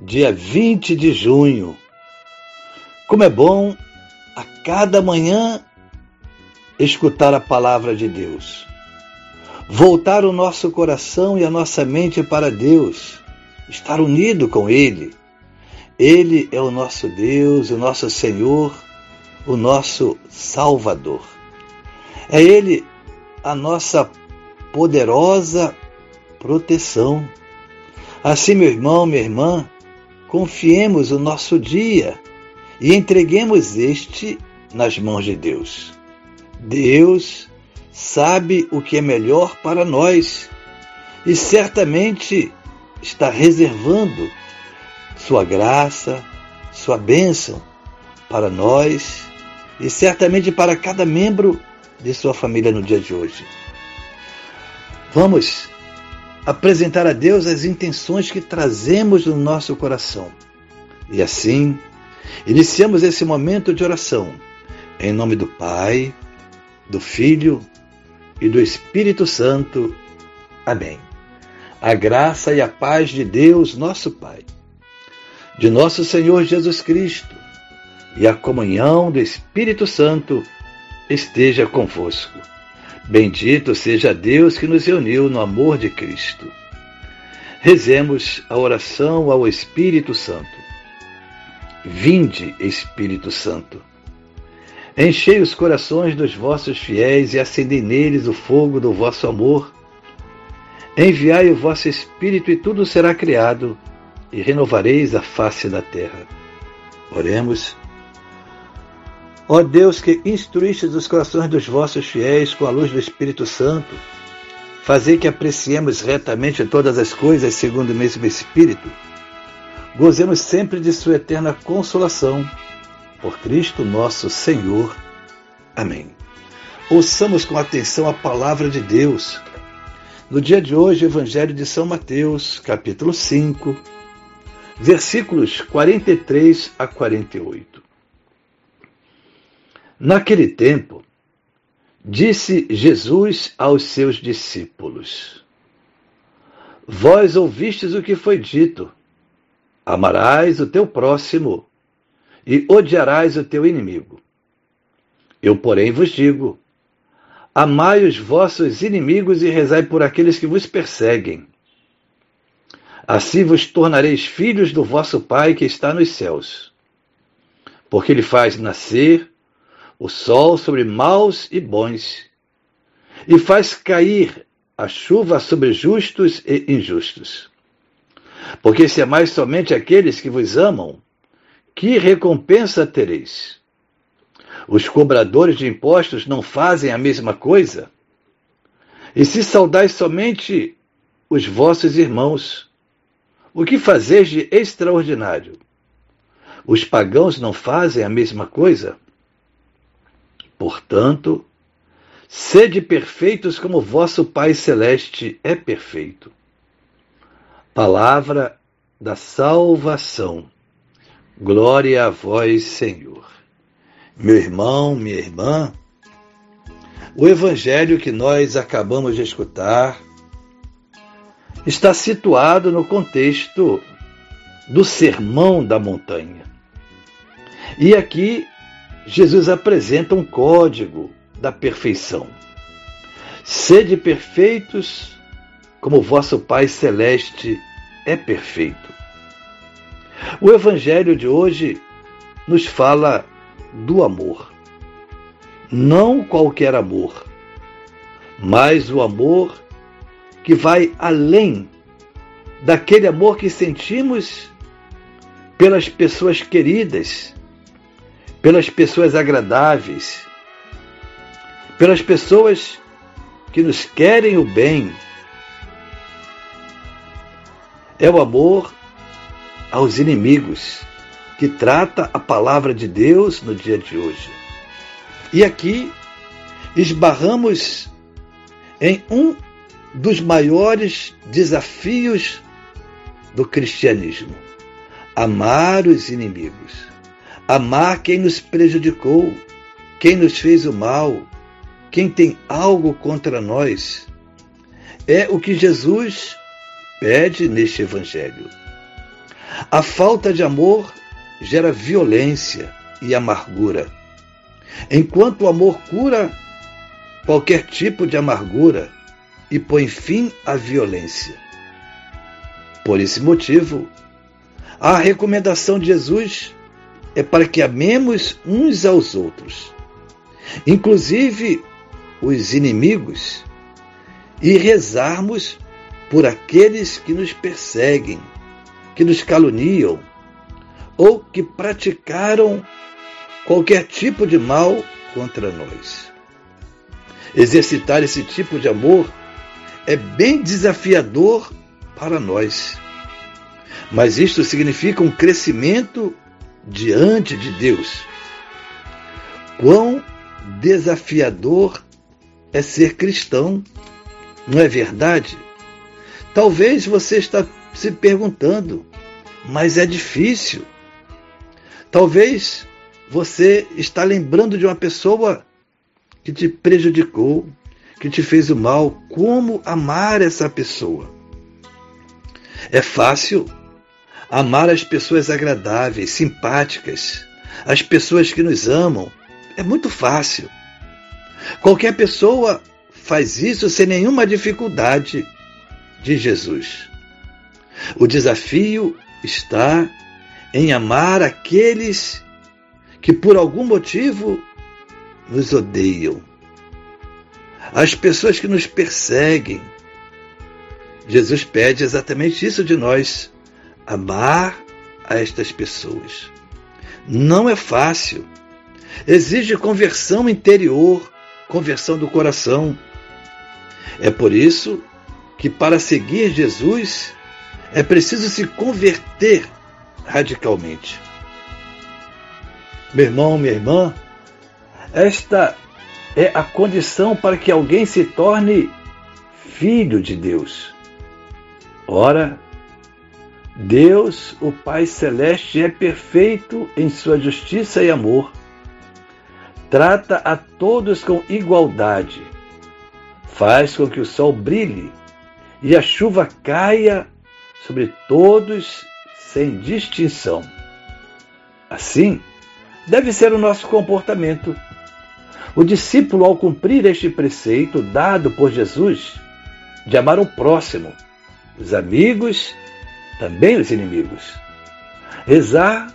dia 20 de junho. Como é bom a cada manhã escutar a palavra de Deus, voltar o nosso coração e a nossa mente para Deus, estar unido com Ele. Ele é o nosso Deus, o nosso Senhor, o nosso Salvador. É Ele a nossa poderosa proteção. Assim, meu irmão, minha irmã, confiemos o nosso dia e entreguemos este nas mãos de Deus. Deus sabe o que é melhor para nós e certamente está reservando sua graça, sua bênção para nós e certamente para cada membro de sua família no dia de hoje. Vamos apresentar a Deus as intenções que trazemos no nosso coração. E assim, iniciamos esse momento de oração. Em nome do Pai, do Filho e do Espírito Santo. Amém. A graça e a paz de Deus, nosso Pai, de nosso Senhor Jesus Cristo, e a comunhão do Espírito Santo esteja convosco. Bendito seja Deus que nos reuniu no amor de Cristo. Rezemos a oração ao Espírito Santo. Vinde, Espírito Santo. Enchei os corações dos vossos fiéis e acendei neles o fogo do vosso amor. Enviai o vosso Espírito e tudo será criado, e renovareis a face da terra. Oremos. Ó Deus, que instruístes os corações dos vossos fiéis com a luz do Espírito Santo, fazei que apreciemos retamente todas as coisas segundo o mesmo Espírito. Gozemos sempre de sua eterna consolação. Por Cristo nosso Senhor. Amém. Ouçamos com atenção a palavra de Deus. No dia de hoje, o Evangelho de São Mateus, capítulo 5, versículos 43 a 48. Naquele tempo, disse Jesus aos seus discípulos: Vós ouvistes o que foi dito: amarás o teu próximo e odiarás o teu inimigo. Eu, porém, vos digo: amai os vossos inimigos e rezai por aqueles que vos perseguem. Assim vos tornareis filhos do vosso Pai que está nos céus, porque Ele faz nascer o sol sobre maus e bons, e faz cair a chuva sobre justos e injustos. Porque se amais somente aqueles que vos amam, que recompensa tereis? Os cobradores de impostos não fazem a mesma coisa? E se saudais somente os vossos irmãos, o que fazeis de extraordinário? Os pagãos não fazem a mesma coisa? Portanto, sede perfeitos como vosso Pai Celeste é perfeito. Palavra da salvação. Glória a vós, Senhor. Meu irmão, minha irmã, o Evangelho que nós acabamos de escutar está situado no contexto do Sermão da Montanha. E aqui Jesus apresenta um código da perfeição. Sede perfeitos, como vosso Pai Celeste é perfeito. O Evangelho de hoje nos fala do amor. Não qualquer amor, mas o amor que vai além daquele amor que sentimos pelas pessoas queridas, pelas pessoas agradáveis, pelas pessoas que nos querem o bem. É o amor aos inimigos, que trata a palavra de Deus no dia de hoje. E aqui esbarramos em um dos maiores desafios do cristianismo: amar os inimigos, amar quem nos prejudicou, quem nos fez o mal, quem tem algo contra nós. É o que Jesus pede neste Evangelho. A falta de amor gera violência e amargura, enquanto o amor cura qualquer tipo de amargura e põe fim à violência. Por esse motivo, a recomendação de Jesus é para que amemos uns aos outros, inclusive os inimigos, e rezarmos por aqueles que nos perseguem, que nos caluniam ou que praticaram qualquer tipo de mal contra nós. Exercitar esse tipo de amor é bem desafiador para nós, mas isto significa um crescimento diante de Deus. Quão desafiador é ser cristão, não é verdade? Talvez você está se perguntando, mas é difícil. Talvez você está lembrando de uma pessoa que te prejudicou, que te fez o mal. Como amar essa pessoa? É fácil amar as pessoas agradáveis, simpáticas, as pessoas que nos amam. É muito fácil. Qualquer pessoa faz isso sem nenhuma dificuldade, diz Jesus. O desafio está em amar aqueles que por algum motivo nos odeiam, as pessoas que nos perseguem. Jesus pede exatamente isso de nós: amar a estas pessoas. Não é fácil. Exige conversão interior, conversão do coração. É por isso que para seguir Jesus é preciso se converter radicalmente. Meu irmão, minha irmã, esta é a condição para que alguém se torne filho de Deus. Ora, Deus, o Pai Celeste, é perfeito em sua justiça e amor. Trata a todos com igualdade. Faz com que o sol brilhe e a chuva caia sobre todos sem distinção. Assim deve ser o nosso comportamento. O discípulo, ao cumprir este preceito dado por Jesus, de amar o próximo, os amigos, também os inimigos, rezar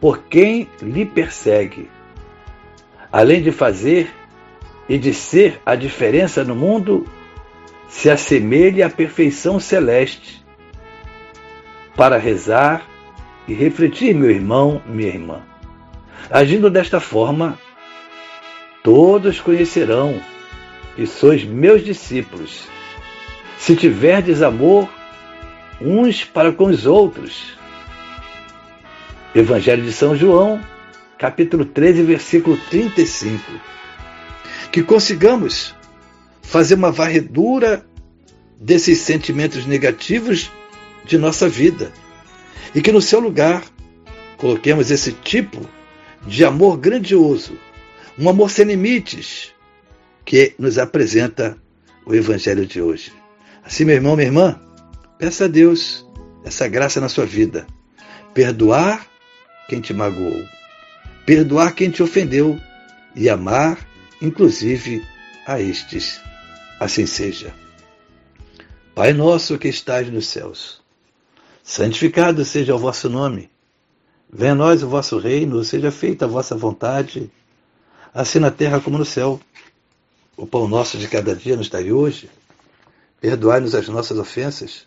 por quem lhe persegue, além de fazer e de ser a diferença no mundo, se assemelhe à perfeição celeste. Para rezar e refletir, meu irmão, minha irmã. Agindo desta forma, todos conhecerão que sois meus discípulos, se tiverdes amor uns para com os outros. Evangelho de São João, capítulo 13, versículo 35. Que consigamos fazer uma varredura desses sentimentos negativos de nossa vida e que no seu lugar coloquemos esse tipo de amor grandioso, um amor sem limites, que nos apresenta o Evangelho de hoje. Assim, meu irmão, minha irmã, peça a Deus essa graça na sua vida: perdoar quem te magoou, perdoar quem te ofendeu e amar, inclusive, a estes. Assim seja. Pai nosso que estás nos céus, santificado seja o vosso nome. Venha a nós o vosso reino, seja feita a vossa vontade, assim na terra como no céu. O pão nosso de cada dia nos dai hoje. Perdoai-nos as nossas ofensas,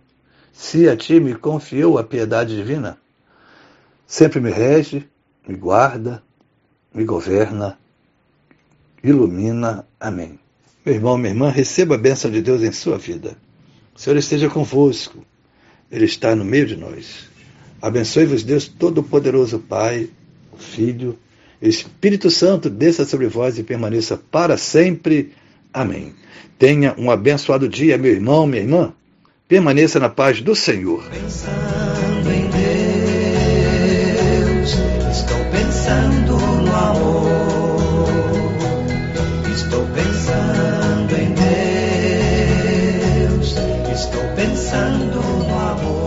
se a ti me confiou a piedade divina, sempre me rege, me guarda, me governa, ilumina. Amém. Meu irmão, minha irmã, receba a bênção de Deus em sua vida. O Senhor esteja convosco, Ele está no meio de nós. Abençoe-vos Deus Todo-Poderoso, Pai, Filho, Espírito Santo, desça sobre vós e permaneça para sempre. Amém. Tenha um abençoado dia, meu irmão, minha irmã. Permaneça na paz do Senhor. Pensando em Deus, estou pensando no amor. Estou pensando em Deus, estou pensando no amor.